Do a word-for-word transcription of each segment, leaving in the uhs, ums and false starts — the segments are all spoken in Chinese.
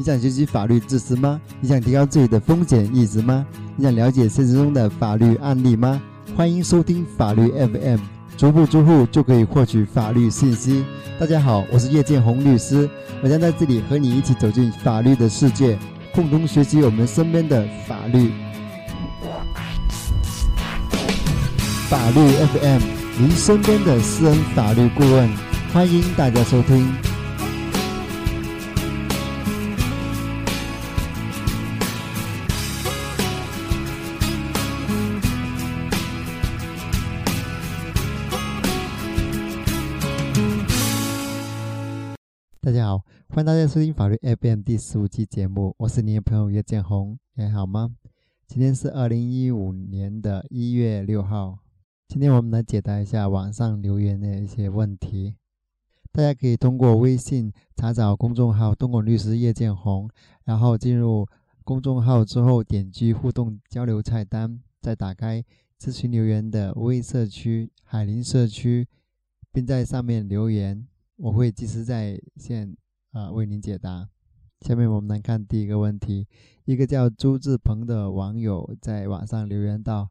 你想学习法律知识吗？你想提高自己的风险意识吗？你想了解现实中的法律案例吗？欢迎收听法律 F M， 足不出户就可以获取法律信息。大家好，我是叶建红律师，我将在这里和你一起走进法律的世界，共同学习我们身边的法律。法律 F M， 您身边的私人法律顾问，欢迎大家收听。大家好，欢迎大家收听法律 F M 第十五期节目，我是你的朋友叶建红，你还好吗？今天是二零一五年的一月六号，今天我们来解答一下网上留言的一些问题。大家可以通过微信查找公众号东莞律师叶建红，然后进入公众号之后点击互动交流菜单，再打开咨询留言的微社区、海林社区，并在上面留言，我会及时在线、呃、为您解答。下面我们来看第一个问题，一个叫朱志鹏的网友在网上留言道：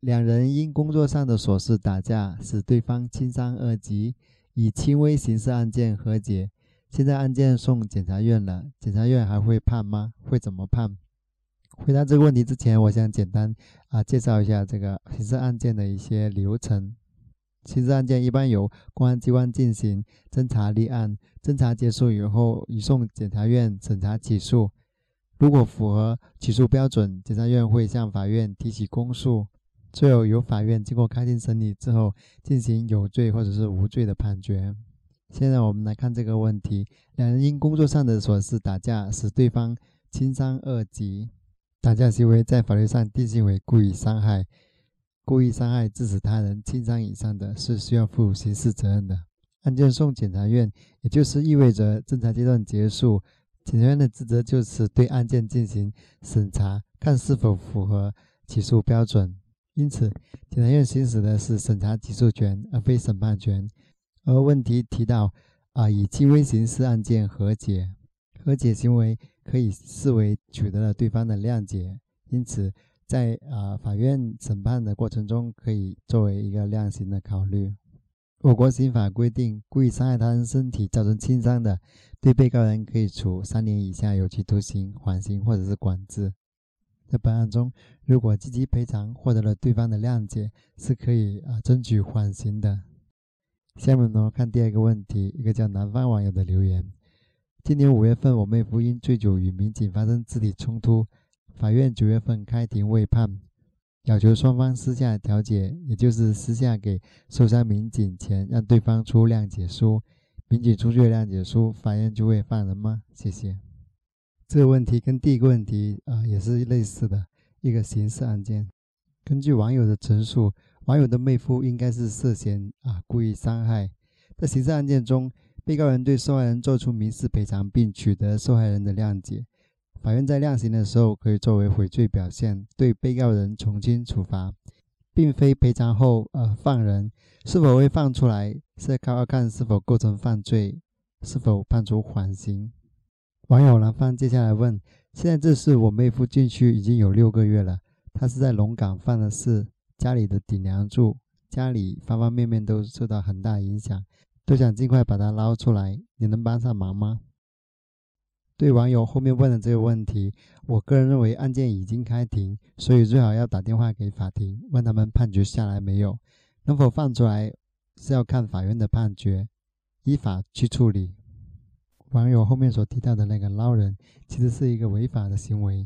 两人因工作上的琐事打架，使对方轻伤二级，以轻微刑事案件和解，现在案件送检察院了，检察院还会判吗？会怎么判？回答这个问题之前，我想简单、呃、介绍一下这个刑事案件的一些流程。刑事案件一般由公安机关进行侦查立案，侦查结束以后移送检察院审查起诉，如果符合起诉标准，检察院会向法院提起公诉，最后由法院经过开庭审理之后进行有罪或者是无罪的判决。现在我们来看这个问题，两人因工作上的琐事打架，使对方轻伤二级，打架行为在法律上定性为故意伤害，故意伤害致使他人轻伤以上的是需要负刑事责任的。案件送检察院，也就是意味着侦查阶段结束，检察院的职责就是对案件进行审查，看是否符合起诉标准。因此检察院行使的是审查起诉权而非审判权。而问题提到、啊、以轻微刑事案件和解，和解行为可以视为取得了对方的谅解，因此在、呃、法院审判的过程中可以作为一个量刑的考虑。我国刑法规定，故意伤害他人身体造成轻伤的，对被告人可以处三年以下有期徒刑、缓刑或者是管制。在本案中，如果积极赔偿获得了对方的谅解，是可以、呃、争取缓刑的。下面呢，看第二个问题，一个叫南方网友的留言：今年五月份我妹夫因醉酒与民警发生肢体冲突，法院九月份开庭未判，要求双方私下调解，也就是私下给受伤民警前让对方出谅解书，民警出具谅解书，法院就会放人吗？谢谢。这个问题跟第一个问题、呃、也是类似的，一个刑事案件。根据网友的陈述，网友的妹夫应该是涉嫌、呃、故意伤害。在刑事案件中，被告人对受害人做出民事赔偿并取得受害人的谅解，法院在量刑的时候可以作为悔罪表现对被告人从轻处罚，并非赔偿后、呃、放人。是否会放出来是靠要看是否构成犯罪，是否判处缓刑。网友兰芳接下来问：现在这事我妹夫进去已经有六个月了，他是在龙岗犯了事，家里的顶梁柱，家里方方面面都受到很大影响，都想尽快把他捞出来，你能帮上忙吗？对网友后面问的这个问题，我个人认为案件已经开庭，所以最好要打电话给法庭，问他们判决下来没有，能否放出来是要看法院的判决，依法去处理。网友后面所提到的那个捞人其实是一个违法的行为。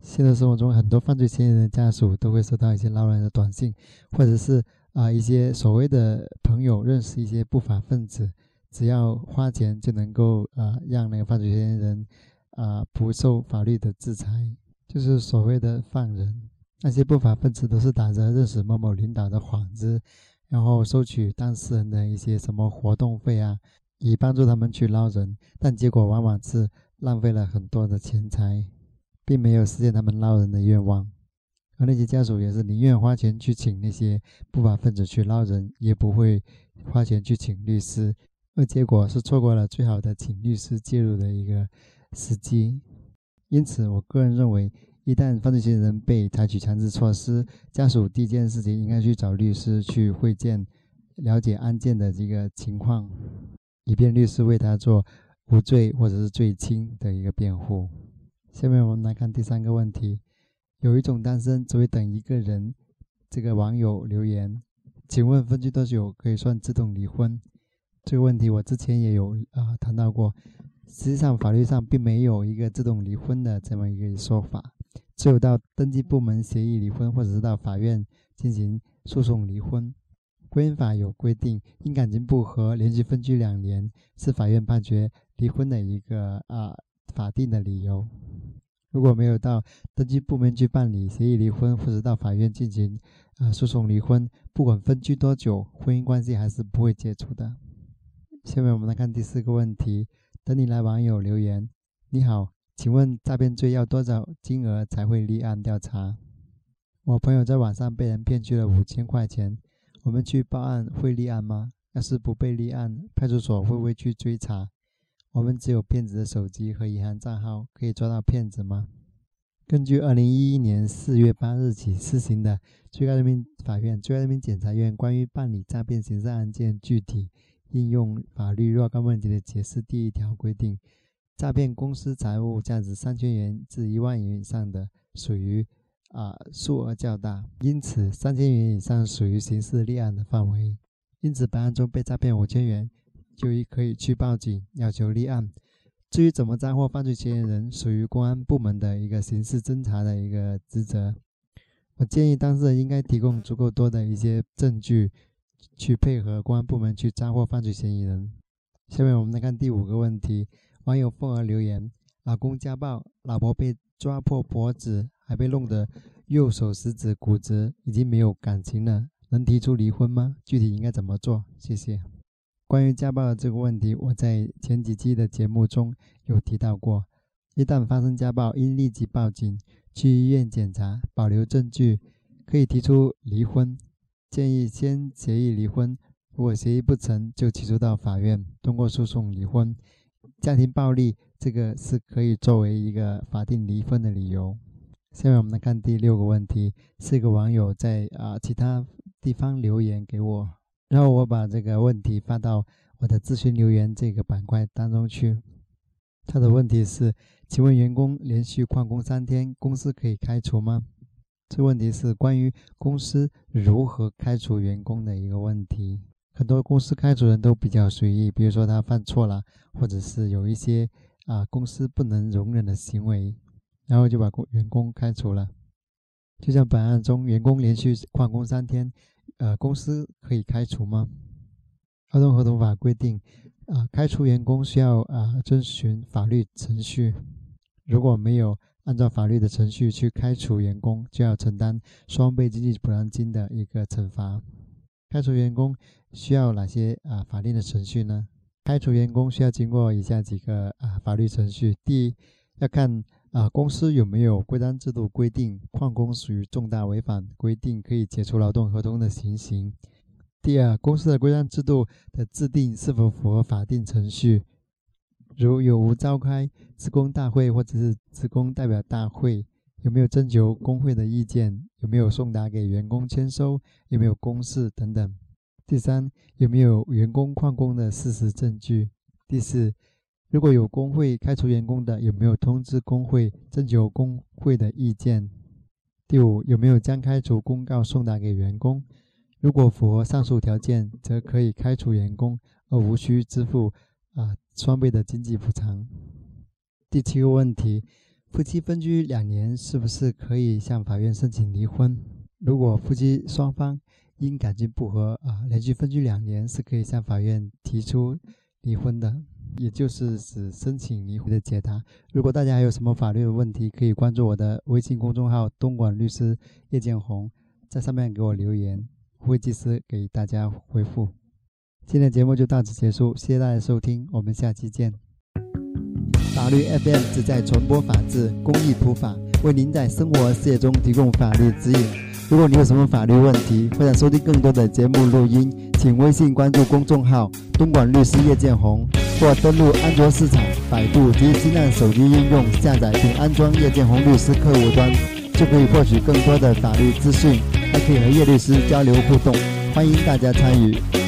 现实生活中很多犯罪嫌疑人的家属都会收到一些捞人的短信，或者是、呃、一些所谓的朋友认识一些不法分子，只要花钱就能够、呃、让那个犯罪嫌疑人、呃、不受法律的制裁，就是所谓的放人。那些不法分子都是打着认识某某领导的幌子，然后收取当事人的一些什么活动费啊，以帮助他们去捞人，但结果往往是浪费了很多的钱财，并没有实现他们捞人的愿望。而那些家属也是宁愿花钱去请那些不法分子去捞人，也不会花钱去请律师，而结果是错过了最好的请律师介入的一个时机。因此我个人认为，一旦犯罪嫌疑人被采取强制措施，家属第一件事情应该去找律师去会见，了解案件的这个情况，以便律师为他做无罪或者是罪轻的一个辩护。下面我们来看第三个问题。有一种单身只会等一个人，这个网友留言，请问分居多久可以算自动离婚？这个问题我之前也有、呃、谈到过。实际上法律上并没有一个自动离婚的这么一个说法，只有到登记部门协议离婚，或者是到法院进行诉讼离婚。婚姻法有规定，因感情不和连续分居两年是法院判决离婚的一个、啊、法定的理由。如果没有到登记部门去办理协议离婚，或者到法院进行、啊、诉讼离婚，不管分居多久，婚姻关系还是不会解除的。下面我们来看第四个问题。等你来网友留言，你好，请问诈骗罪要多少金额才会立案调查？我朋友在网上被人骗去了五千块钱，我们去报案会立案吗？要是不被立案，派出所会不会去追查？我们只有骗子的手机和银行账号，可以抓到骗子吗？根据二零一一年四月八日起施行的最高人民法院、最高人民检察院关于办理诈骗刑事案件具体应用法律若干问题的解释第一条规定，诈骗公司财物价值三千元至一万元以上的，属于啊、数额较大，因此三千元以上属于刑事立案的范围。因此本案中被诈骗五千元，就可以去报警要求立案。至于怎么抓获犯罪嫌疑人，属于公安部门的一个刑事侦查的一个职责。我建议当事人应该提供足够多的一些证据，去配合公安部门去抓获犯罪嫌疑人。下面我们来看第五个问题。网友凤儿留言，老公家暴，老婆被抓破脖子，还被弄得右手食指骨折，已经没有感情了，能提出离婚吗？具体应该怎么做？谢谢。关于家暴的这个问题，我在前几期的节目中有提到过。一旦发生家暴，应立即报警，去医院检查，保留证据，可以提出离婚。建议先协议离婚，如果协议不成，就起诉到法院，通过诉讼离婚。家庭暴力这个是可以作为一个法定离婚的理由。下面我们来看第六个问题，是一个网友在、呃、其他地方留言给我，然后我把这个问题发到我的咨询留言这个板块当中去。他的问题是，请问员工连续旷工三天，公司可以开除吗？这个问题是关于公司如何开除员工的一个问题。很多公司开除人都比较随意，比如说他犯错了，或者是有一些、呃、公司不能容忍的行为，然后就把员工开除了。就像本案中员工连续旷工三天、呃、公司可以开除吗？劳动合同法规定、呃、开除员工需要、呃、遵循法律程序，如果没有按照法律的程序去开除员工，就要承担双倍经济补偿金的一个惩罚。开除员工需要哪些、呃、法定的程序呢？开除员工需要经过以下几个、呃、法律程序。第一，要看啊、公司有没有规章制度规定旷工属于重大违反规定可以解除劳动合同的情形。第二，公司的规章制度的制定是否符合法定程序，如有无召开职工大会或者是职工代表大会，有没有征求工会的意见，有没有送达给员工签收，有没有公示等等。第三，有没有员工旷工的事实证据。第四，如果有工会开除员工的，有没有通知工会，征求工会的意见。第五，有没有将开除公告送达给员工，如果符合上述条件，则可以开除员工而无需支付、呃、双倍的经济补偿。第七个问题，夫妻分居两年是不是可以向法院申请离婚？如果夫妻双方因感情不和、呃、连续分居两年，是可以向法院提出离婚的，也就是指申请离婚的解答。如果大家还有什么法律的问题，可以关注我的微信公众号东莞律师叶建红，在上面给我留言，我会及时给大家回复。今天的节目就到此结束，谢谢大家收听，我们下期见。法律 F M 旨在传播法治，公益普法。为您在生活事业中提供法律指引。如果你有什么法律问题，或者收听更多的节目录音，请微信关注公众号东莞律师叶建红，或登录安卓市场、百度及新浪手机应用下载并安装叶建红律师客户端，就可以获取更多的法律资讯，还可以和叶律师交流互动，欢迎大家参与。